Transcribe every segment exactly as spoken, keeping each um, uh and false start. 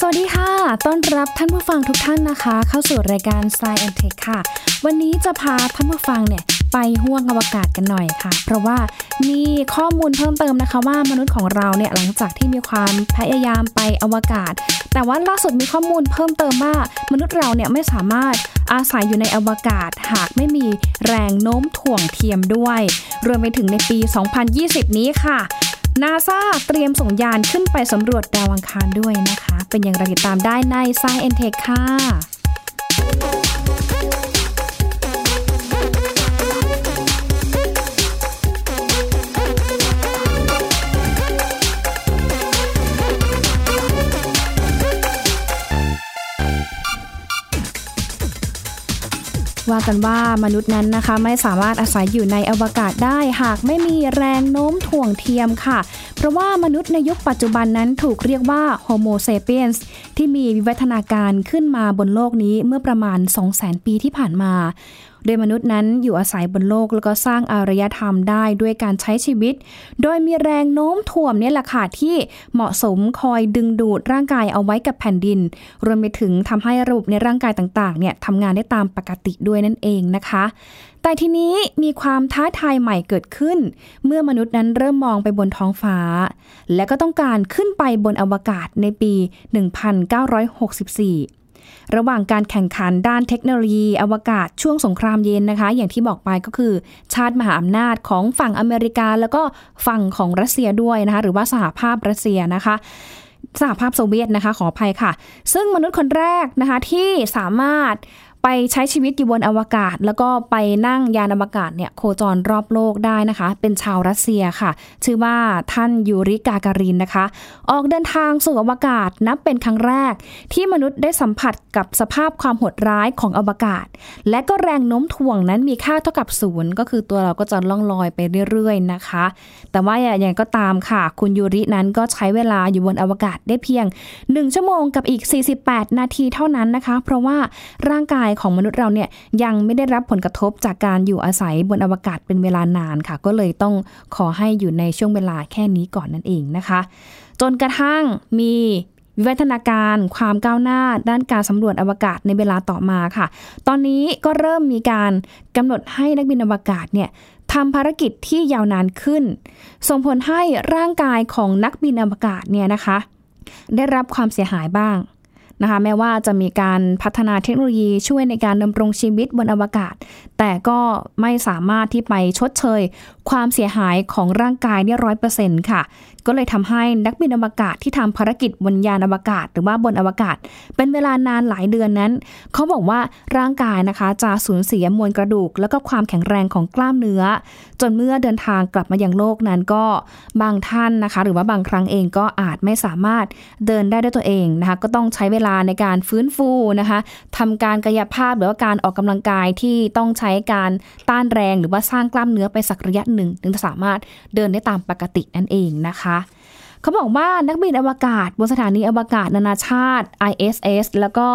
สวัสดีค่ะต้อนรับท่านผู้ฟังทุกท่านนะคะเข้าสู่รายการ Science แอนด์ Tech ค่ะวันนี้จะพาท่านผู้ฟังเนี่ยไปห้วงอวกาศกันหน่อยค่ะเพราะว่ามีข้อมูลเพิ่มเติมนะคะว่ามนุษย์ของเราเนี่ยหลังจากที่มีความพยายามไปอวกาศแต่ว่าล่าสุดมีข้อมูลเพิ่มเติมว่ามนุษย์เราเนี่ยไม่สามารถอาศัยอยู่ในอวกาศหากไม่มีแรงโน้มถ่วงเทียมด้วยรวมไปถึงในปีสองพันยี่สิบนี้ค่ะ NASA เตรียมส่งยานขึ้นไปสำรวจดาวอังคารด้วยนะคะเป็นอย่างไรติดตามได้ใน Science แอนด์ Tech ค่ะว่ากันว่ามนุษย์นั้นนะคะไม่สามารถอาศัยอยู่ในอวกาศได้หากไม่มีแรงโน้มถ่วงเทียมค่ะเพราะว่ามนุษย์ในยุคปัจจุบันนั้นถูกเรียกว่าโฮโมเซเปียนส์ที่มีวิวัฒนาการขึ้นมาบนโลกนี้เมื่อประมาณ สองแสน ปีที่ผ่านมาโดยมนุษย์นั้นอยู่อาศัยบนโลกแล้วก็สร้างอารยธรรมได้ด้วยการใช้ชีวิตโดยมีแรงโน้มถ่วงเนี่ยแหละค่ะที่เหมาะสมคอยดึงดูดร่างกายเอาไว้กับแผ่นดินรวมไปถึงทำให้ระบบในร่างกายต่างๆเนี่ยทำงานได้ตามปกติด้วยนั่นเองนะคะแต่ทีนี้มีความท้าทายใหม่เกิดขึ้นเมื่อมนุษย์นั้นเริ่มมองไปบนท้องฟ้าและก็ต้องการขึ้นไปบนอวกาศในปีหนึ่งพันเก้าร้อยหกสิบสี่ระหว่างการแข่งขันด้านเทคโนโลยีอวกาศช่วงสงครามเย็นนะคะอย่างที่บอกไปก็คือชาติมหาอำนาจของฝั่งอเมริกาแล้วก็ฝั่งของรัสเซียด้วยนะคะหรือว่าสหภาพรัสเซียนะคะสหภาพโซเวียตนะคะขออภัยค่ะซึ่งมนุษย์คนแรกนะคะที่สามารถไปใช้ชีวิตอยู่บนอวกาศแล้วก็ไปนั่งยานอวกาศเนี่ยโคจรรอบโลกได้นะคะเป็นชาวรัสเซียค่ะชื่อว่าท่านยูริกาการินนะคะออกเดินทางสู่อวกาศนับเป็นครั้งแรกที่มนุษย์ได้สัมผัสกับสภาพความโหดร้ายของอวกาศและก็แรงโน้มถ่วงนั้นมีค่าเท่ากับศูนย์ก็คือตัวเราก็จะล่องลอยไปเรื่อยๆนะคะแต่ว่าอย่างก็ตามค่ะคุณยูรินั้นก็ใช้เวลาอยู่บนอวกาศได้เพียงหนึ่งชั่วโมงกับอีกสี่สิบแปดนาทีเท่านั้นนะคะเพราะว่าร่างกายของมนุษย์เราเนี่ยยังไม่ได้รับผลกระทบจากการอยู่อาศัยบนอวกาศเป็นเวลานานค่ะก็เลยต้องขอให้อยู่ในช่วงเวลาแค่นี้ก่อนนั่นเองนะคะจนกระทั่งมีวิวัฒนาการความก้าวหน้าด้านการสำรวจอวกาศในเวลาต่อมาค่ะตอนนี้ก็เริ่มมีการกำหนดให้นักบินอวกาศเนี่ยทำภารกิจที่ยาวนานขึ้นส่งผลให้ร่างกายของนักบินอวกาศเนี่ยนะคะได้รับความเสียหายบ้างนะคะแม้ว่าจะมีการพัฒนาเทคโนโลยีช่วยในการดำรงชีวิตบนอวกาศแต่ก็ไม่สามารถที่ไปชดเชยความเสียหายของร่างกายได้ ร้อยเปอร์เซ็นต์ ค่ะก็เลยทำให้นักบินอวกาศที่ทำภารกิจบนยานอวกาศหรือว่าบนอวกาศเป็นเวลานานหลายเดือนนั้นเขาบอกว่าร่างกายนะคะจะสูญเสียมวลกระดูกแล้วก็ความแข็งแรงของกล้ามเนื้อจนเมื่อเดินทางกลับมายังโลกนั้นก็บางท่านนะคะหรือว่าบางครั้งเองก็อาจไม่สามารถเดินได้ด้วยตัวเองนะคะก็ต้องใช้เวลาในการฟื้นฟูนะคะทำการกายภาพหรือว่าการออกกำลังกายที่ต้องใช้การต้านแรงหรือว่าสร้างกล้ามเนื้อไปสักระยะหนึ่งถึงจะสามารถเดินได้ตามปกตินั่นเองนะคะเขาบอกว่านักบินอวกาศบนสถานีอวกาศนานาชาติ ไอ เอส เอส แล้วก็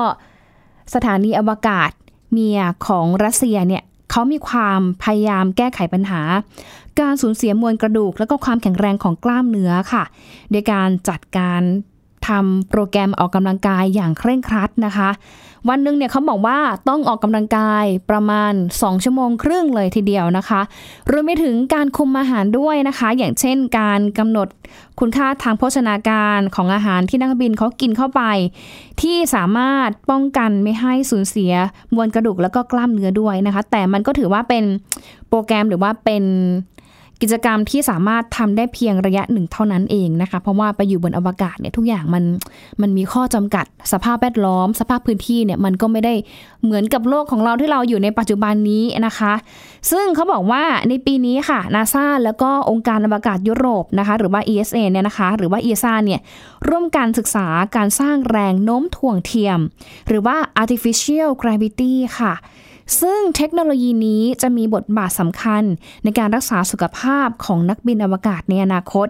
สถานีอวกาศเมียของรัสเซียเนี่ยเขามีความพยายามแก้ไขปัญหาการสูญเสียมวลกระดูกแล้วก็ความแข็งแรงของกล้ามเนื้อค่ะโดยการจัดการทำโปรแกรมออกกำลังกายอย่างเคร่งครัดนะคะวันนึงเนี่ยเขาบอกว่าต้องออกกำลังกายประมาณสองชั่วโมงครึ่งเลยทีเดียวนะคะรวมไปถึงการคุมอาหารด้วยนะคะอย่างเช่นการกำหนดคุณค่าทางโภชนาการของอาหารที่นักบินเขากินเข้าไปที่สามารถป้องกันไม่ให้สูญเสียมวลกระดูกแล้วก็กล้ามเนื้อด้วยนะคะแต่มันก็ถือว่าเป็นโปรแกรมหรือว่าเป็นกิจกรรมที่สามารถทำได้เพียงระยะหนึ่งเท่านั้นเองนะคะเพราะว่าไปอยู่บนอวกาศเนี่ยทุกอย่างมันมันมีข้อจำกัดสภาพแวดล้อมสภาพพื้นที่เนี่ยมันก็ไม่ได้เหมือนกับโลกของเราที่เราอยู่ในปัจจุบันนี้นะคะซึ่งเขาบอกว่าในปีนี้ค่ะ NASA แล้วก็องค์การอวกาศยุโรปนะคะหรือว่า อี เอส เอ เนี่ยนะคะหรือว่า อี เอส เอ เนี่ยร่วมกันศึกษาการสร้างแรงโน้มถ่วงเทียมหรือว่า artificial gravity ค่ะซึ่งเทคโนโลยีนี้จะมีบทบาทสำคัญในการรักษาสุขภาพของนักบินอวกาศในอนาคต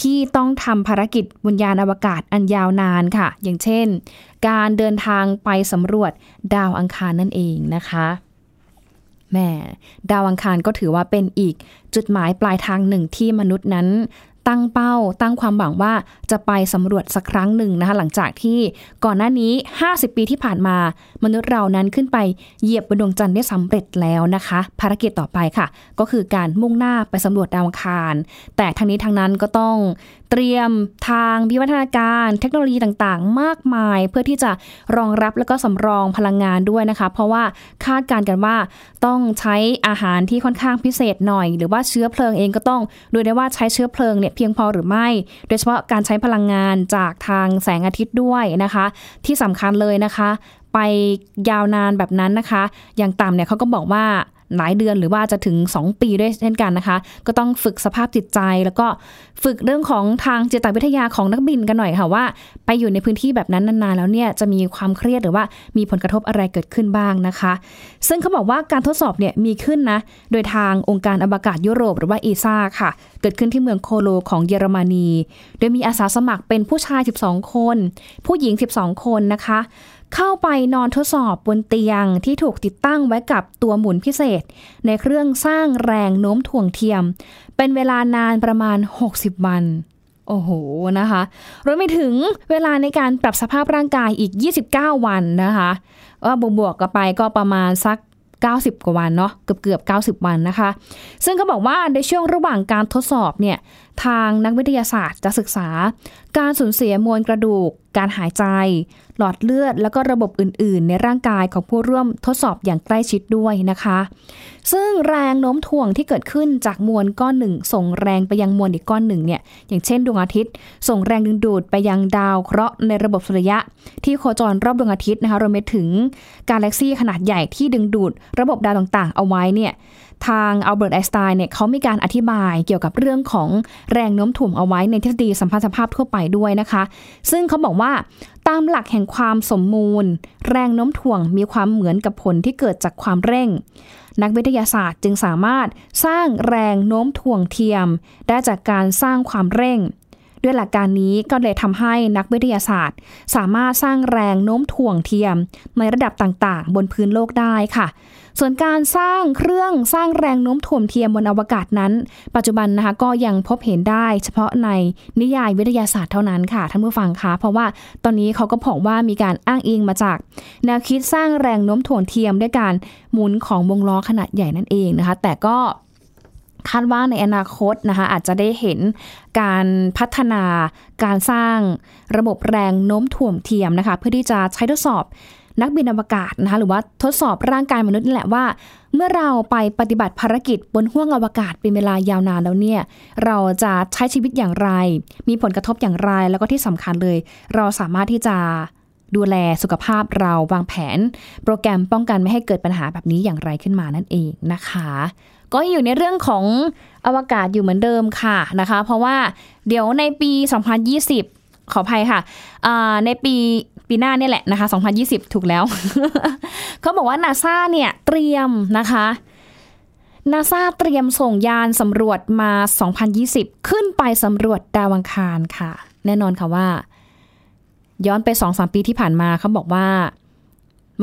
ที่ต้องทำภารกิจบนยานอวกาศอันยาวนานค่ะอย่างเช่นการเดินทางไปสำรวจดาวอังคารนั่นเองนะคะแม่ดาวอังคารก็ถือว่าเป็นอีกจุดหมายปลายทางหนึ่งที่มนุษย์นั้น ตั้งเป้าตั้งความหวังว่าจะไปสำรวจสักครั้งหนึ่งนะคะหลังจากที่ก่อนหน้านี้ห้าสิบปีที่ผ่านมามนุษย์เรานั้นขึ้นไปเหยียบบนดวงจันทร์ได้สำเร็จแล้วนะคะภารกิจต่อไปค่ะก็คือการมุ่งหน้าไปสำรวจดาวอังคารแต่ทางนี้ทางนั้นก็ต้องเตรียมทางวิวัฒนาการเทคโนโลยีต่างๆมากมายเพื่อที่จะรองรับและก็สำรองพลังงานด้วยนะคะเพราะว่าคาดการณ์กันว่าต้องใช้อาหารที่ค่อนข้างพิเศษหน่อยหรือว่าเชื้อเพลิงเองก็ต้องดูได้ว่าใช้เชื้อเพลิงเนี่ยเพียงพอหรือไม่โดยเฉพาะการใช้พลังงานจากทางแสงอาทิตย์ด้วยนะคะที่สำคัญเลยนะคะไปยาวนานแบบนั้นนะคะอย่างต่ำเนี่ยเขาก็บอกว่าหลายเดือนหรือว่าจะถึงสองปีด้วยเช่นกันนะคะก็ต้องฝึกสภาพจิตใจแล้วก็ฝึกเรื่องของทางจิตวิทยาของนักบินกันหน่อยค่ะว่าไปอยู่ในพื้นที่แบบนั้นนานๆแล้วเนี่ยจะมีความเครียดหรือว่ามีผลกระทบอะไรเกิดขึ้นบ้างนะคะซึ่งเขาบอกว่าการทดสอบเนี่ยมีขึ้นนะโดยทางองค์การอวกาศยุโรปหรือว่าอีซ่าค่ะเกิดขึ้นที่เมืองโคโลของเยอรมนีโดยมีอาสาสมัครเป็นผู้ชายสิบสองคนผู้หญิงสิบสองคนนะคะเข้าไปนอนทดสอบบนเตียงที่ถูกติดตั้งไว้กับตัวหมุนพิเศษในเครื่องสร้างแรงโน้มถ่วงเทียมเป็นเวลานานประมาณหกสิบวันโอ้โหนะคะรวมไปถึงเวลาในการปรับสภาพร่างกายอีกยี่สิบเก้าวันนะคะก็บวกๆกันไปก็ประมาณสักเก้าสิบกว่าวันเนาะเกือบๆเก้าสิบวันนะคะซึ่งก็บอกว่าในช่วงระหว่างการทดสอบเนี่ยทางนักวิทยาศาสตร์จะศึกษาการสูญเสียมวลกระดูกการหายใจหลอดเลือดแล้วก็ระบบอื่นๆในร่างกายของผู้ร่วมทดสอบอย่างใกล้ชิดด้วยนะคะซึ่งแรงโน้มถ่วงที่เกิดขึ้นจากมวลก้อนหนึ่งส่งแรงไปยังมวลอีกก้อนหนึ่งเนี่ยอย่างเช่นดวงอาทิตย์ส่งแรงดึงดูดไปยังดาวเคราะห์ในระบบสุริยะที่โคจรรอบดวงอาทิตย์นะคะรวมไปถึงกาแล็กซี่ขนาดใหญ่ที่ดึงดูดระบบดาวต่างๆเอาไว้เนี่ยทางอัลเบิร์ตไอน์สไตน์เนี่ยเขามีการอธิบายเกี่ยวกับเรื่องของแรงโน้มถ่วงเอาไว้ในทฤษฎีสัมพัทธภาพทั่วไปด้วยนะคะซึ่งเขาบอกว่าตามหลักแห่งความสมมูลแรงโน้มถ่วงมีความเหมือนกับผลที่เกิดจากความเร่งนักวิทยาศาสตร์จึงสามารถสร้างแรงโน้มถ่วงเทียมได้จากการสร้างความเร่งด้วยหลักการนี้ก็เลยทำให้นักวิทยาศาสตร์สามารถสร้างแรงโน้มถ่วงเทียมในระดับต่างๆบนพื้นโลกได้ค่ะส่วนการสร้างเครื่องสร้างแรงโน้มถ่วงเทียมบนอวกาศนั้นปัจจุบันนะคะก็ยังพบเห็นได้เฉพาะในนิยายวิทยาศาสตร์เท่านั้นค่ะท่านผู้ฟังคะเพราะว่าตอนนี้เขาก็บอกว่ามีการอ้างอิงมาจากแนวคิดสร้างแรงโน้มถ่วงเทียมด้วยการหมุนของวงล้อขนาดใหญ่นั่นเองนะคะแต่ก็คาดว่าในอนาคตนะคะอาจจะได้เห็นการพัฒนาการสร้างระบบแรงโน้มถ่วงเทียมนะคะเพื่อที่จะใช้ทดสอบนักบินอวกาศนะคะหรือว่าทดสอบร่างกายมนุษย์แหละว่าเมื่อเราไปปฏิบัติภารกิจบนห้วงอวกาศเป็นเวลายาวนานแล้วเนี่ยเราจะใช้ชีวิตอย่างไรมีผลกระทบอย่างไรแล้วก็ที่สำคัญเลยเราสามารถที่จะดูแลสุขภาพเราวางแผนโปรแกรมป้องกันไม่ให้เกิดปัญหาแบบนี้อย่างไรขึ้นมานั่นเองนะคะก็อยู่ในเรื่องของอวกาศอยู่เหมือนเดิมค่ะนะคะเพราะว่าเดี๋ยวในปีสองพันยี่สิบขออภัยค่ะในปีปีหน้าเนี่ยแหละนะคะสองพันยี่สิบถูกแล้ว เขาบอกว่า NASA เนี่ยเตรียมนะคะ NASA เตรียมส่งยานสำรวจมาสองพันยี่สิบขึ้นไปสำรวจดาวอังคารค่ะแน่นอนค่ะว่าย้อนไป สองถึงสามปีที่ผ่านมาเขาบอกว่า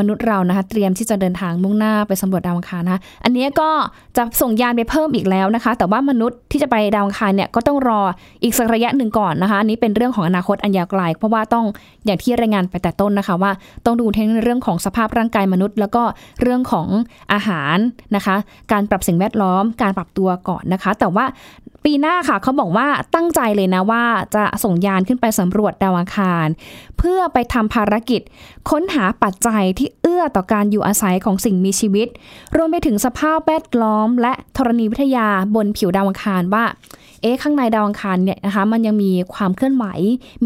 มนุษย์เรานะคะเตรียมที่จะเดินทางมุ่งหน้าไปสำรวจดาวอังคารนะคะอันนี้ก็จะส่งยานไปเพิ่มอีกแล้วนะคะแต่ว่ามนุษย์ที่จะไปดาวอังคารเนี่ยก็ต้องรออีกสักระยะหนึ่งก่อนนะคะอันนี้เป็นเรื่องของอนาคตอันยาวไกลเพราะว่าต้องอย่างที่รายงานไปแต่ต้นนะคะว่าต้องดูทั้งเรื่องของสภาพร่างกายมนุษย์แล้วก็เรื่องของอาหารนะคะการปรับสิ่งแวดล้อมการปรับตัวก่อนนะคะแต่ว่าปีหน้าค่ะเขาบอกว่าตั้งใจเลยนะว่าจะส่งยานขึ้นไปสำรวจดาวอังคารเพื่อไปทำภารกิจค้นหาปัจจัยที่เอื้อต่อการอยู่อาศัยของสิ่งมีชีวิตรวมไปถึงสภาพแวดล้อมและธรณีวิทยาบนผิวดาวอังคารว่าเอ๊ะข้างในดาวอังคารเนี่ยนะคะมันยังมีความเคลื่อนไหว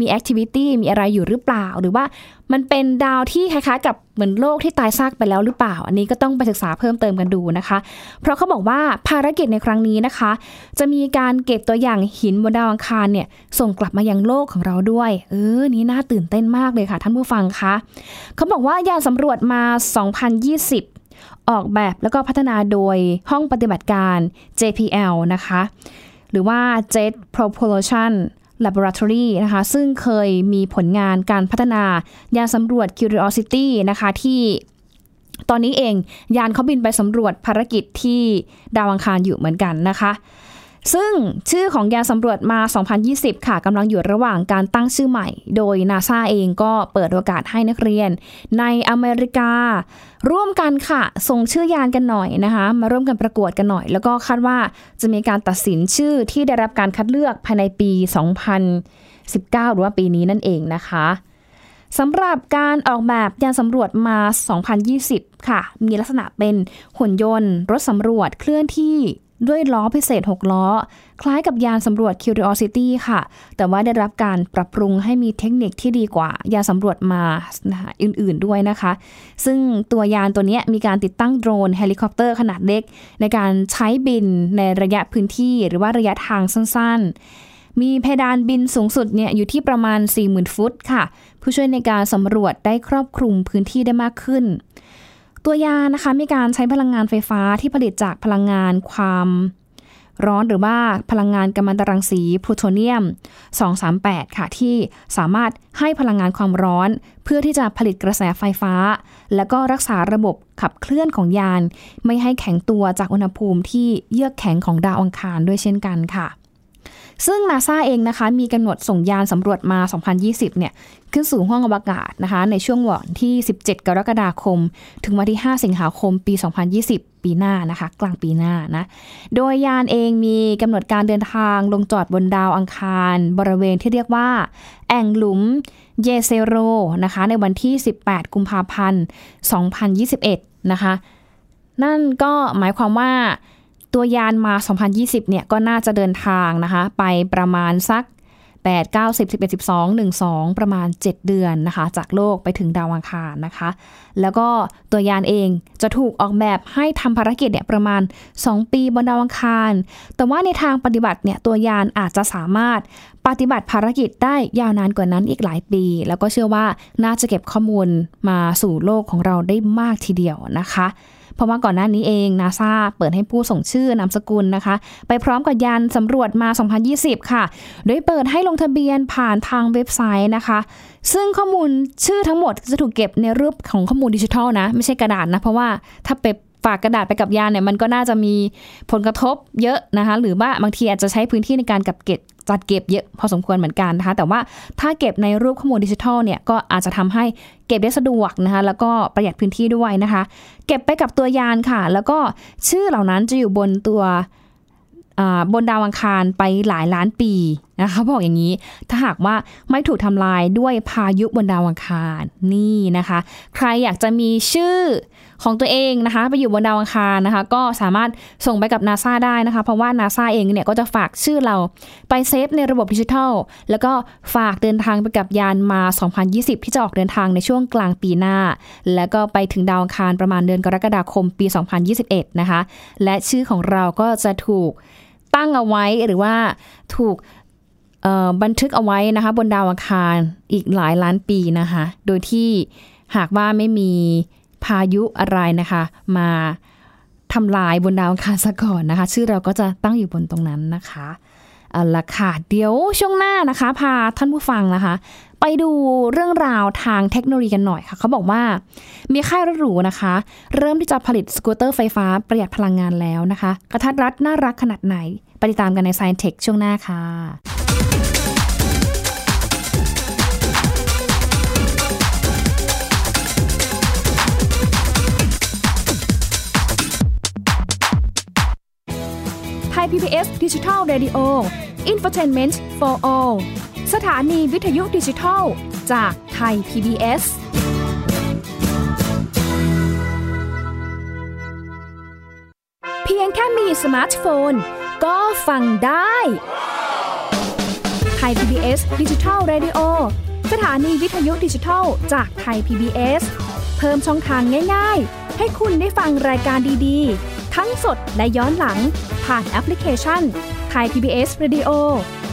มีแอคทิวิตี้มีอะไรอยู่หรือเปล่าหรือว่ามันเป็นดาวที่คล้ายๆกับเหมือนโลกที่ตายซากไปแล้วหรือเปล่าอันนี้ก็ต้องไปศึกษาเพิ่มเติมกันดูนะคะเพราะเขาบอกว่าภารกิจในครั้งนี้นะคะจะมีการเก็บตัวอย่างหินบนดาวอังคารเนี่ยส่งกลับมายังโลกของเราด้วยเออนี่น่าตื่นเต้นมากเลยค่ะท่านผู้ฟังคะเขาบอกว่ายานสำรวจมาสองพันยี่สิบออกแบบแล้วก็พัฒนาโดยห้องปฏิบัติการ เจ พี แอล นะคะหรือว่า Jet Propulsion Laboratory นะคะซึ่งเคยมีผลงานการพัฒนายานสำรวจ Curiosity นะคะที่ตอนนี้เองยานเขาบินไปสำรวจภารกิจที่ดาวอังคารอยู่เหมือนกันนะคะ ซึ่งชื่อของยานสำรวจมาสองพันยี่สิบค่ะกำลังอยู่ระหว่างการตั้งชื่อใหม่โดย NASA เองก็เปิดโอกาสให้นักเรียนในอเมริการ่วมกันค่ะส่งชื่อยานกันหน่อยนะคะมาร่วมกันประกวดกันหน่อยแล้วก็คาดว่าจะมีการตัดสินชื่อที่ได้รับการคัดเลือกภายในปีสองพันสิบเก้าหรือว่าปีนี้นั่นเองนะคะสำหรับการออกแบบยานสำรวจมาสองพันยี่สิบค่ะมีลักษณะเป็นหุ่นยนต์รถสำรวจเคลื่อนที่ด้วยล้อพิเศษหกล้อคล้ายกับยานสำรวจ Curiosity ค่ะแต่ว่าได้รับการปรับปรุงให้มีเทคนิคที่ดีกว่ายานสำรวจมาอื่นๆด้วยนะคะซึ่งตัวยานตัวนี้มีการติดตั้งโดรนเฮลิคอปเตอร์ขนาดเล็กในการใช้บินในระยะพื้นที่หรือว่าระยะทางสั้นๆมีเพดานบินสูงสุดเนี่ยอยู่ที่ประมาณ สี่หมื่น ฟุตค่ะผู้ช่วยในการสำรวจได้ครอบคลุมพื้นที่ได้มากขึ้นตัวยานนะคะมีการใช้พลังงานไฟฟ้าที่ผลิตจากพลังงานความร้อนหรือว่าพลังงานกัมมันตรังสีพลูโทเนียมสองสามแปดค่ะที่สามารถให้พลังงานความร้อนเพื่อที่จะผลิตกระแสไฟฟ้าและก็รักษาระบบขับเคลื่อนของยานไม่ให้แข็งตัวจากอุณหภูมิที่เยือกแข็งของดาวอังคารด้วยเช่นกันค่ะซึ่ง NASA เองนะคะมีกำหนดส่งยานสำรวจมาสองพันยี่สิบเนี่ยขึ้นสู่ห้องอวกาศนะคะในช่วงวันที่สิบเจ็ดกรกฎาคมถึงวันที่ห้าสิงหาคมปีสองพันยี่สิบปีหน้านะคะกลางปีหน้านะโดยยานเองมีกำหนดการเดินทางลงจอดบนดาวอังคารบริเวณที่เรียกว่าแอ่งหลุมเยเซโรนะคะในวันที่สิบแปดกุมภาพันธ์สองพันยี่สิบเอ็ดนะคะนั่นก็หมายความว่าตัวยานมาสองพันยี่สิบเนี่ยก็น่าจะเดินทางนะคะไปประมาณสักแปด เก้า สิบ สิบเอ็ด สิบสอง สิบสองประมาณเจ็ดเดือนนะคะจากโลกไปถึงดาวอังคารนะคะแล้วก็ตัวยานเองจะถูกออกแบบให้ทำภารกิจเนี่ยประมาณสองปีบนดาวอังคารแต่ว่าในทางปฏิบัติเนี่ยตัวยานอาจจะสามารถปฏิบัติภารกิจได้ยาวนานกว่านั้นอีกหลายปีแล้วก็เชื่อว่าน่าจะเก็บข้อมูลมาสู่โลกของเราได้มากทีเดียวนะคะเพราะว่าก่อนหน้านี้เอง NASA เปิดให้ผู้ส่งชื่อนามสกุลนะคะไปพร้อมกับยานสำรวจมาสองพันยี่สิบค่ะโดยเปิดให้ลงทะเบียนผ่านทางเว็บไซต์นะคะซึ่งข้อมูลชื่อทั้งหมดจะถูกเก็บในรูปของข้อมูลดิจิทัลนะไม่ใช่กระดาษนะเพราะว่าถ้าไปฝากกระดาษไปกับยานเนี่ยมันก็น่าจะมีผลกระทบเยอะนะคะหรือว่าบางทีอาจจะใช้พื้นที่ในการกับเก็บจัดเก็บเยอะพอสมควรเหมือนกันนะคะแต่ว่าถ้าเก็บในรูปข้อมูลดิจิทัลเนี่ยก็อาจจะทำให้เก็บได้สะดวกนะคะแล้วก็ประหยัดพื้นที่ด้วยนะคะเก็บไปกับตัวยานค่ะแล้วก็ชื่อเหล่านั้นจะอยู่บนตัวบนดาวอังคารไปหลายล้านปีนะคะเขาบอกอย่างนี้ถ้าหากว่าไม่ถูกทำลายด้วยพายุบนดาวอังคารนี่นะคะใครอยากจะมีชื่อของตัวเองนะคะไปอยู่บนดาวอังคารนะคะก็สามารถส่งไปกับ NASA ได้นะคะเพราะว่า NASA เองเนี่ยก็จะฝากชื่อเราไปเซฟในระบบดิจิทัลแล้วก็ฝากเดินทางไปกับยานมาสองพันยี่สิบที่จะออกเดินทางในช่วงกลางปีหน้าแล้วก็ไปถึงดาวอังคารประมาณเดือนกรกฎาคมปีสองพันยี่สิบเอ็ดนะคะและชื่อของเราก็จะถูกตั้งเอาไว้หรือว่าถูกบันทึกเอาไว้นะคะบนดาวอังคารอีกหลายล้านปีนะคะโดยที่หากว่าไม่มีพายุอะไรนะคะมาทำลายบนดาวอังคารซะก่อนนะคะชื่อเราก็จะตั้งอยู่บนตรงนั้นนะคะเอาล่ะค่ะเดี๋ยวช่วงหน้านะคะพาท่านผู้ฟังนะคะไปดูเรื่องราวทางเทคโนโลยีกันหน่อยค่ะเขาบอกว่ามีค่ายรถหรูนะคะเริ่มที่จะผลิตสกูตเตอร์ไฟฟ้าประหยัดพลังงานแล้วนะคะกระทัดรัดน่ารักขนาดไหนไปติดตามกันใน Science Tech ช่วงหน้าค่ะพี พี เอส Digital Radio Infotainment for All สถานีวิทยุดิจิทัลจากไทย พี บี เอส เพียงแค่มีสมาร์ทโฟนก็ฟังได้ไทย พี บี เอส Digital Radio สถานีวิทยุดิจิทัลจากไทย พี บี เอส เพิ่มช่องทางง่ายๆให้คุณได้ฟังรายการดีๆทั้งสดและย้อนหลังผ่านแอปพลิเคชัน Thai พี บี เอส Radio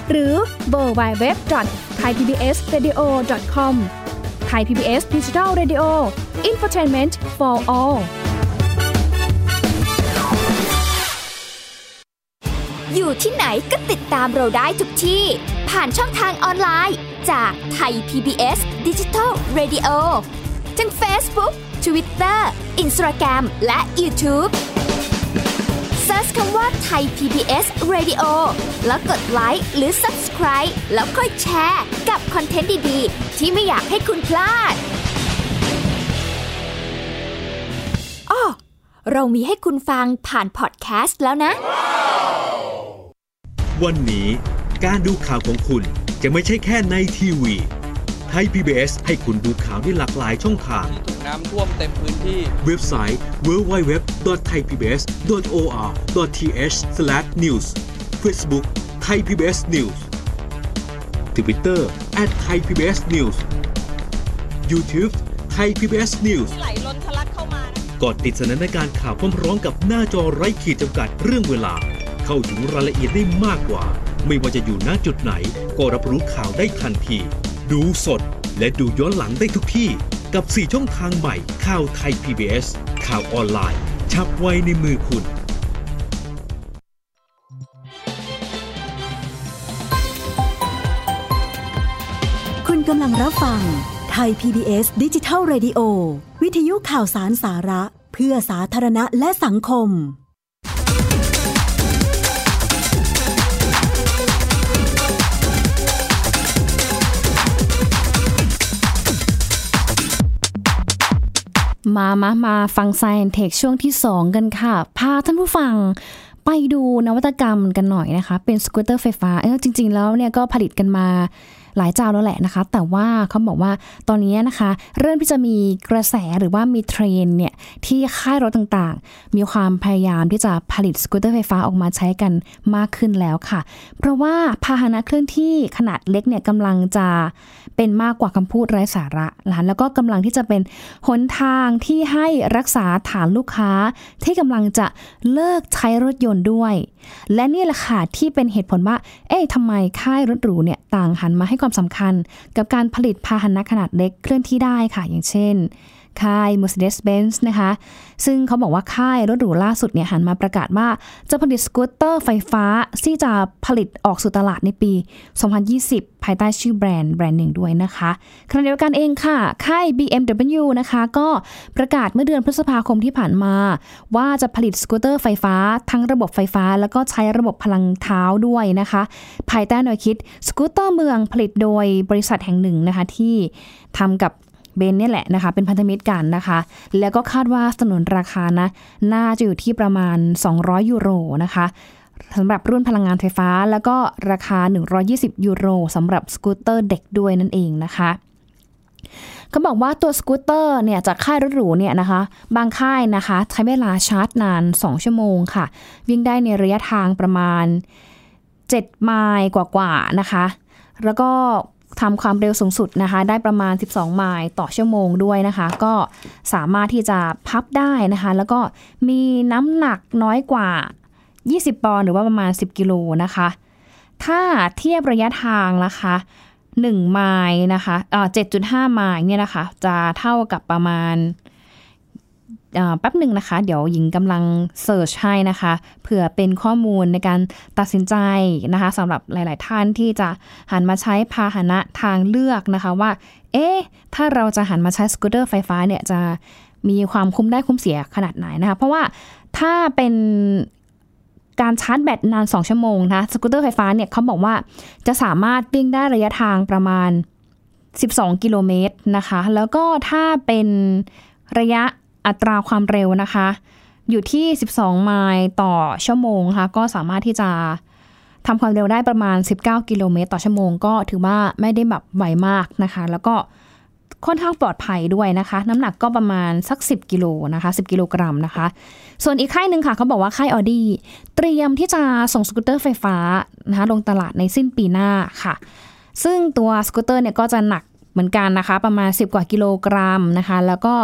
หรือ ดับเบิลยู ดับเบิลยู ดับเบิลยู ดอท ไทย พี บี เอส เรดิโอ ดอท คอม Thai พี บี เอส Digital Radio Infotainment for all อยู่ที่ไหนก็ติดตามเราได้ทุกที่ผ่านช่องทางออนไลน์จาก Thai พี บี เอส Digital Radio ทั้ง Facebook, Twitter, Instagram และ YouTube search คำว่าไทย พี บี เอส Radio แล้วกดไลค์หรือ Subscribe แล้วค่อยแชร์กับคอนเทนต์ดีๆที่ไม่อยากให้คุณพลาดอ้อเรามีให้คุณฟังผ่านพอดแคสต์แล้วนะ wow. วันนี้การดูข่าวของคุณจะไม่ใช่แค่ในทีวีไทย พี บี เอส ให้คุณดูข่าวได้หลากหลายช่องทางถูกน้ำท่วมเต็มพื้นที่เว็บไซต์ ดับเบิลยู ดับเบิลยู ดับเบิลยู ดอท ไทยพีบีเอส ดอท โอ อาร์ ดอท ทีเอช สแลช นิวส์ Facebook thaipbsnews Twitter แอท ไทยพีบีเอสนิวส์ YouTube thaipbsnews ไหลล้นทะลักเข้ามานะกดติดสนันในการข่าวพร้อมร้องกับหน้าจอไร้ขีดจำกัดเรื่องเวลาเข้าถึงรายละเอียดได้มากกว่าไม่ว่าจะอยู่ณจุดไหนก็รับรู้ข่าวได้ทันทีดูสดและดูย้อนหลังได้ทุกที่กับสี่ช่องทางใหม่ข่าวไทย พี บี เอส ข่าวออนไลน์ฉับไวในมือคุณคุณกำลังรับฟังไทย พี บี เอส Digital Radio วิทยุข่าวสารสาระเพื่อสาธารณะและสังคมมามามาฟัง Science Tech ช่วงที่สองกันค่ะพาท่านผู้ฟังไปดูนวัตกรรมกันหน่อยนะคะเป็นสกูตเตอร์ไฟฟ้าเออจริงๆแล้วเนี่ยก็ผลิตกันมาหลายเจ้าแล้วแหละนะคะแต่ว่าเขาบอกว่าตอนนี้นะคะเริ่มที่จะมีกระแสหรือว่ามีเทรนด์เนี่ยที่ค่ายรถต่างๆมีความพยายามที่จะผลิตสกูตเตอร์ไฟฟ้าออกมาใช้กันมากขึ้นแล้วค่ะเพราะว่าพาหนะเคลื่อนที่ขนาดเล็กเนี่ยกำลังจะเป็นมากกว่าคำพูดไร้สาระแล้วก็กำลังที่จะเป็นหนทางที่ให้รักษาฐานลูกค้าที่กำลังจะเลิกใช้รถยนต์ด้วยและนี่แหละค่ะที่เป็นเหตุผลว่าเอ๊ะทำไมค่ายรถหรูเนี่ยต่างหันมาให้ความสำคัญกับการผลิตพาหนะขนาดเล็กเคลื่อนที่ได้ค่ะอย่างเช่นค่าย Mercedes-Benz นะคะซึ่งเขาบอกว่าค่ายรถหรูล่าสุดเนี่ยหันมาประกาศว่าจะผลิตสกูตเตอร์ไฟฟ้าที่จะผลิตออกสู่ตลาดในปีสองพันยี่สิบภายใต้ชื่อแบรนด์แบรนด์หนึ่งด้วยนะคะขณะเดียวกันเองค่ะค่าย บี เอ็ม ดับเบิลยู นะคะก็ประกาศเมื่อเดือนพฤษภาคมที่ผ่านมาว่าจะผลิตสกูตเตอร์ไฟฟ้าทั้งระบบไฟฟ้าแล้วก็ใช้ระบบพลังเท้าด้วยนะคะภายใต้แนวคิดสกูตเตอร์เมืองผลิตโดยบริษัทแห่งหนึ่งนะคะที่ทำกับเบนเนี่ยแหละนะคะเป็นพันธมิตรกันนะคะแล้วก็คาดว่าสนุนราคานะน่าจะอยู่ที่ประมาณสองร้อยยูโรนะคะสำหรับรุ่นพลังงานไฟฟ้าแล้วก็ราคาหนึ่งร้อยยี่สิบยูโรสำหรับสกูตเตอร์เด็กด้วยนั่นเองนะคะเขาบอกว่าตัวสกูตเตอร์เนี่ยจากค่ายรถหรูเนี่ยนะคะบางค่ายนะคะใช้เวลาชาร์จนานสองชั่วโมงค่ะวิ่งได้ในระยะทางประมาณเจ็ดไมล์กว่าๆนะคะแล้วก็ทำความเร็วสูงสุดนะคะได้ประมาณสิบสองไมล์ต่อชั่วโมงด้วยนะคะก็สามารถที่จะพับได้นะคะแล้วก็มีน้ำหนักน้อยกว่ายี่สิบปอนด์หรือว่าประมาณสิบกิโลนะคะถ้าเทียบระยะทางนะคะหนึ่งไมล์นะคะเอ่อ เจ็ดจุดห้า ไมล์เนี่ยนะคะจะเท่ากับประมาณแป๊บหนึ่งนะคะเดี๋ยวหญิงกำลังเสิร์ชให้นะคะเผื่อเป็นข้อมูลในการตัดสินใจนะคะสำหรับหลายๆท่านที่จะหันมาใช้พาหนะทางเลือกนะคะว่าเอ๊ะถ้าเราจะหันมาใช้สกูตเตอร์ไฟฟ้าเนี่ยจะมีความคุ้มได้คุ้มเสียขนาดไหนนะคะเพราะว่าถ้าเป็นการชาร์จแบตนานสองชั่วโมงนะสกูตเตอร์ไฟฟ้าเนี่ยเขาบอกว่าจะสามารถวิ่งได้ระยะทางประมาณสิบสองกิโลเมตรนะคะแล้วก็ถ้าเป็นระยะอัตราความเร็วนะคะอยู่ที่สิบสองไมล์ต่อชั่วโมงค่ะก็สามารถที่จะทำความเร็วได้ประมาณสิบเก้ากิโลเมตรต่อชั่วโมงก็ถือว่าไม่ได้แบบไวมากนะคะแล้วก็ค่อนข้างปลอดภัยด้วยนะคะน้ำหนักก็ประมาณสักสิบกิโลนะคะสิบกิโลกรัมนะคะส่วนอีกค่ายหนึ่งค่ะเขาบอกว่าค่าย Audi เตรียมที่จะส่งสกูตเตอร์ไฟฟ้านะคะลงตลาดในสิ้นปีหน้าค่ะซึ่งตัวสกูตเตอร์เนี่ยก็จะหนักเหมือนกันนะคะประมาณสิบกว่ากิโลกรัมนะคะแล้วก็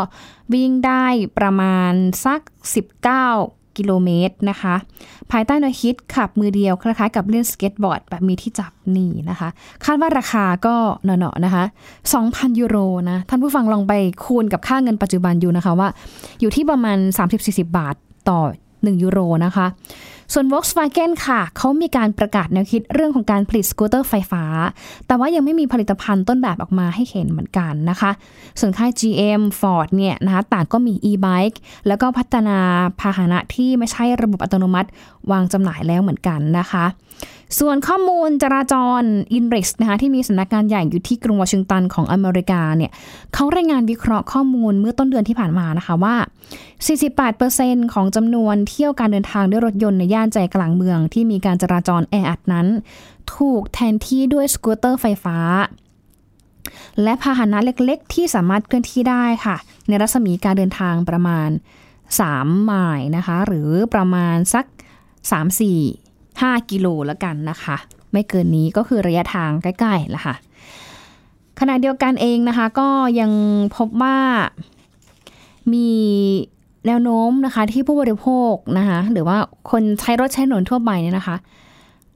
วิ่งได้ประมาณสักสิบเก้ากิโลเมตรนะคะภายใต้แนวคิดขับมือเดียวคล้ายๆกับเล่นสเก็ตบอร์ดแบบมีที่จับนี่นะคะคาดว่าราคาก็เนาะๆนะคะ สองพัน ยูโรนะท่านผู้ฟังลองไปคูณกับค่าเงินปัจจุบันอยู่นะคะว่าอยู่ที่ประมาณ สามสิบถึงสี่สิบ บาทต่อหนึ่งยูโรนะคะ ส่วน Volkswagen ค่ะเขามีการประกาศแนวคิดเรื่องของการผลิตสกูตเตอร์ไฟฟ้าแต่ว่ายังไม่มีผลิตภัณฑ์ต้นแบบออกมาให้เห็นเหมือนกันนะคะส่วนค่าย จี เอ็ม Ford เนี่ยนะคะต่างก็มี e-bike แล้วก็พัฒนาพาหนะที่ไม่ใช่ระบบอัตโนมัติวางจำหน่ายแล้วเหมือนกันนะคะส่วนข้อมูลจราจร ไอ เอ็น อาร์ ไอ เอ็กซ์ นะคะที่มีสำนักงานใหญ่อยู่ที่กรุงวอชิงตันของอเมริกาเนี่ยเขารายงานวิเคราะห์ข้อมูลเมื่อต้นเดือนที่ผ่านมานะคะว่า สี่สิบแปดเปอร์เซ็นต์ ของจำนวนเที่ยวการเดินทางด้วยรถยนต์ในย่านใจกลางเมืองที่มีการจราจรแออัดนั้นถูกแทนที่ด้วยสกูตเตอร์ไฟฟ้าและพาหนะเล็กๆที่สามารถเคลื่อนที่ได้ค่ะในรัศมีการเดินทางประมาณสามไมล์นะคะหรือประมาณสักสามถึงห้ากิโลแล้วกันนะคะไม่เกินนี้ก็คือระยะทางใกล้ๆละค่ะขณะเดียวกันเองนะคะก็ยังพบว่ามีแนวโน้มนะคะที่ผู้บริโภคนะคะหรือว่าคนใช้รถใช้ถนนทั่วไปเนี่ยนะคะ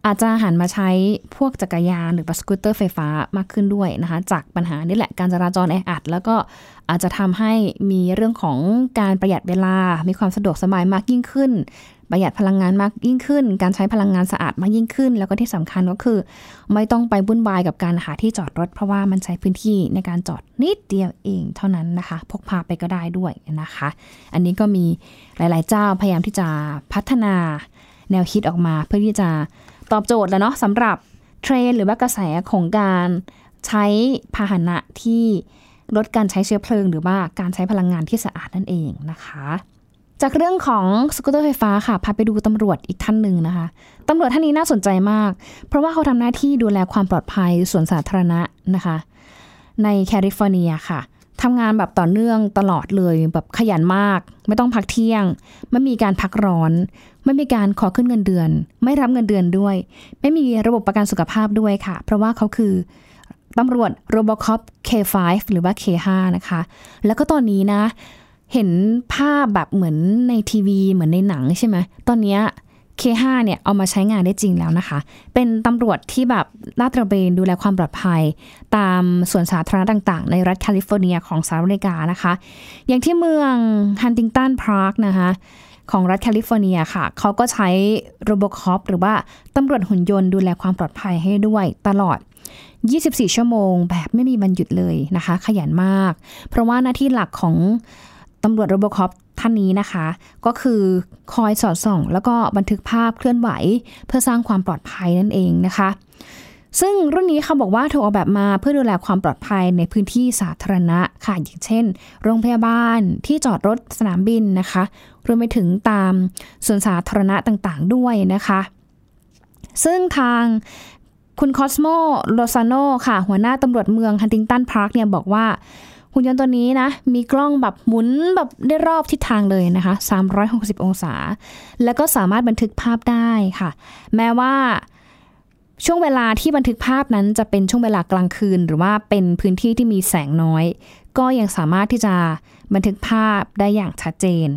อาจจะหันมาใช้พวกจักรยานหรือสกูตเตอร์ไฟฟ้ามากขึ้นด้วยนะคะจากปัญหานี่แหละการจราจรแออัดแล้วก็อาจจะทำให้มีเรื่องของการประหยัดเวลามีความสะดวกสบายมากยิ่งขึ้นประหยัดพลังงานมากยิ่งขึ้นการใช้พลังงานสะอาดมากยิ่งขึ้นแล้วก็ที่สำคัญก็คือไม่ต้องไปวุ่นวายกับการหาที่จอดรถเพราะว่ามันใช้พื้นที่ในการจอดนิดเดียวเองเท่านั้นนะคะพกพาไปก็ได้ด้วยนะคะอันนี้ก็มีหลายๆเจ้าพยายามที่จะพัฒนาแนวคิดออกมาเพื่อที่จะตอบโจทย์แล้วเนาะสำหรับเทรนหรือว่ากระแสของการใช้พาหนะที่ลดการใช้เชื้อเพลิงหรือว่าการใช้พลังงานที่สะอาดนั่นเองนะคะจากเรื่องของสกูตเตอร์ไฟฟ้าค่ะพาไปดูตำรวจอีกท่านหนึ่งนะคะตำรวจท่านนี้น่าสนใจมากเพราะว่าเขาทำหน้าที่ดูแลความปลอดภัยสวนสาธารณะนะคะในแคลิฟอร์เนียค่ะทำงานแบบต่อเนื่องตลอดเลยแบบขยันมากไม่ต้องพักเที่ยงไม่มีการพักร้อนไม่มีการขอขึ้นเงินเดือนไม่รับเงินเดือนด้วยไม่มีระบบประกันสุขภาพด้วยค่ะเพราะว่าเขาคือตำรวจโรบอคอป เค ไฟว์ หรือว่า เค ไฟว์ นะคะแล้วก็ตอนนี้นะเห็นภาพแบบเหมือนในทีวีเหมือนในหนังใช่ไหมตอนนี้ เค ไฟว์ เนี่ยเอามาใช้งานได้จริงแล้วนะคะเป็นตำรวจที่แบบลาดตระเวนดูแลความปลอดภัยตามสวนสาธารณะต่างๆในรัฐแคลิฟอร์เนียของสหรัฐอเมริกานะคะอย่างที่เมืองฮันติงตันพาร์คนะคะของรัฐแคลิฟอร์เนียค่ะเขาก็ใช้ Robocop หรือว่าตำรวจหุ่นยนต์ดูแลความปลอดภัยให้ด้วยตลอดยี่สิบสี่ชั่วโมงแบบไม่มีวันหยุดเลยนะคะขยันมากเพราะว่าหน้าที่หลักของตำรวจโรบอคอปท่านนี้นะคะก็คือคอยสอดส่องแล้วก็บันทึกภาพเคลื่อนไหวเพื่อสร้างความปลอดภัยนั่นเองนะคะซึ่งรุ่นนี้เขาบอกว่าถูกออกแบบมาเพื่อดูแลความปลอดภัยในพื้นที่สาธารณะค่ะอย่างเช่นโรงพยาบาลที่จอดรถสนามบินนะคะรวมไปถึงตามสวนสาธารณะต่างๆด้วยนะคะซึ่งทางคุณคอสโมโลซาโนค่ะหัวหน้าตำรวจเมืองฮันติงตันพาร์คเนี่ยบอกว่าหุ่นยนต์ตัวนี้นะมีกล้องแบบหมุนแบบได้รอบทิศทางเลยนะคะสามร้อยหกสิบองศาแล้วก็สามารถบันทึกภาพได้ค่ะแม้ว่าช่วงเวลาที่บันทึกภาพนั้นจะเป็นช่วงเวลากลางคืนหรือว่าเป็นพื้นที่ที่มีแสงน้อยก็ยังสามารถที่จะบันทึกภาพได้อย่างชัดเจน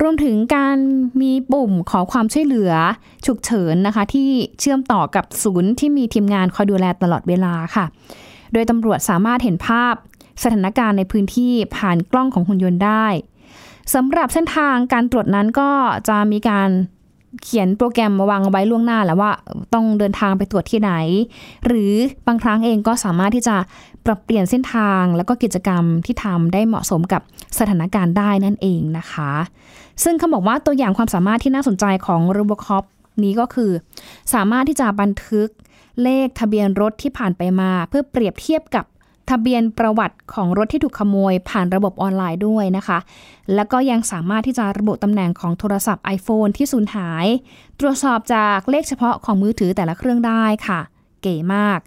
รวมถึงการมีปุ่มขอความช่วยเหลือฉุกเฉินนะคะที่เชื่อมต่อกับศูนย์ที่มีทีมงานคอยดูแลตลอดเวลาค่ะโดยตำรวจสามารถเห็นภาพสถานการณ์ในพื้นที่ผ่านกล้องของหุ่นยนต์ได้สำหรับเส้นทางการตรวจนั้นก็จะมีการเขียนโปรแกรมมาวางไว้ล่วงหน้าแล้วว่าต้องเดินทางไปตรวจที่ไหนหรือบางครั้งเองก็สามารถที่จะปรับเปลี่ยนเส้นทางแล้วก็กิจกรรมที่ทำได้เหมาะสมกับสถานการณ์ได้นั่นเองนะคะซึ่งเขาบอกว่าตัวอย่างความสามารถที่น่าสนใจของ Robocop นี้ก็คือสามารถที่จะบันทึกเลขทะเบียนรถที่ผ่านไปมาเพื่อเปรียบเทียบกับทะเบียนประวัติของรถที่ถูกขโมยผ่านระบบออนไลน์ด้วยนะคะแล้วก็ยังสามารถที่จะระบุตำแหน่งของโทรศัพท์ iPhone ที่สูญหายตรวจสอบจากเลขเฉพาะของมือถือแต่ละเครื่องได้ค่ะเก๋มาก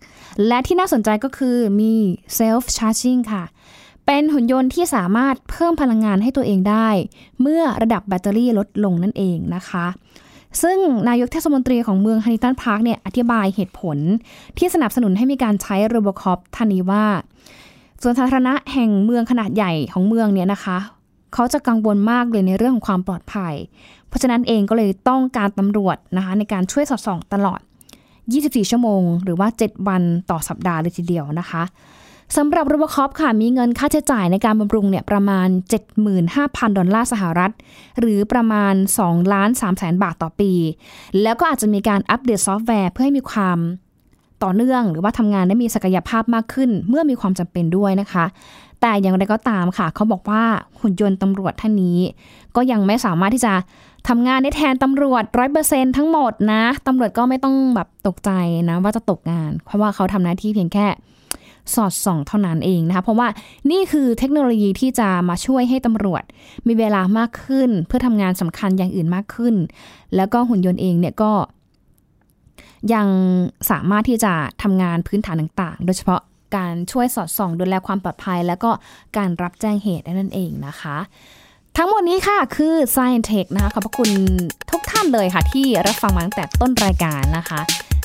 และที่น่าสนใจก็คือมี self charging ค่ะเป็นหุ่นยนต์ที่สามารถเพิ่มพลังงานให้ตัวเองได้เมื่อระดับแบตเตอรี่ลดลงนั่นเองนะคะซึ่งนายกเทศมนตรีของเมืองฮันนิตันพาร์คเนี่ยอธิบายเหตุผลที่สนับสนุนให้มีการใช้โรบอคอปท่านนี้ว่าสวนสาธารณะแห่งเมืองขนาดใหญ่ของเมืองเนี่ยนะคะเขาจะกังวลมากเลยในเรื่องของความปลอดภัยเพราะฉะนั้นเองก็เลยต้องการตำรวจนะคะในการช่วยสอดส่องตลอดยี่สิบสี่ชั่วโมงหรือว่าเจ็ดวันต่อสัปดาห์เลยทีเดียวนะคะ สำหรับโรบอคอปค่ะมีเงินค่าใช้จ่ายในการบำรุงเนี่ยประมาณ เจ็ดหมื่นห้าพัน ดอลลาร์สหรัฐหรือประมาณ สองล้านสามแสน บาทต่อปีแล้วก็อาจจะมีการอัปเดตซอฟต์แวร์เพื่อให้มีความต่อเนื่องหรือว่าทำงานได้มีศักยภาพมากขึ้นเมื่อมีความจำเป็นด้วยนะคะแต่อย่างไรก็ตามค่ะเขาบอกว่าหุ่นยนต์ตำรวจท่านนี้ก็ยังไม่สามารถที่จะทำงานได้แทนตำรวจ ร้อยเปอร์เซ็นต์ ทั้งหมดนะตำรวจก็ไม่ต้องแบบตกใจนะว่าจะตกงานเพราะว่าเขาทำหน้าที่เพียงแค่สอดส่องเท่านั้นเองนะคะเพราะว่านี่คือเทคโนโลยีที่จะมาช่วยให้ตำรวจมีเวลามากขึ้นเพื่อทำงานสำคัญอย่างอื่นมากขึ้นแล้วก็หุ่นยนต์เองเนี่ยก็ยังสามารถที่จะทำงานพื้นฐานต่างๆโดยเฉพาะการช่วยสอดส่องดูแลความปลอดภัยแล้วก็การรับแจ้งเหตุนั่นเองนะคะทั้งหมดนี้ค่ะคือ Science Tech นะคะขอบพระคุณทุกท่านเลยค่ะที่รับฟังมาตั้งแต่ต้นรายการนะคะ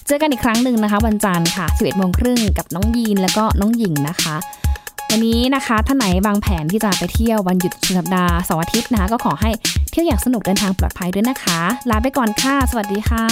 เจอกันอีกครั้งหนึ่งนะคะวันจันทร์ค่ะ สิบเอ็ดโมงครึ่ง กับน้องยีนแล้วก็น้องหญิงนะคะวันนี้นะคะท่านไหนวางแผนที่จะไปเที่ยววันหยุดสุดสัปดาห์เสาร์อาทิตย์นะคะก็ขอให้เที่ยวอย่างสนุกเดินทางปลอดภัยด้วยนะคะลาไปก่อนค่ะสวัสดีค่ะ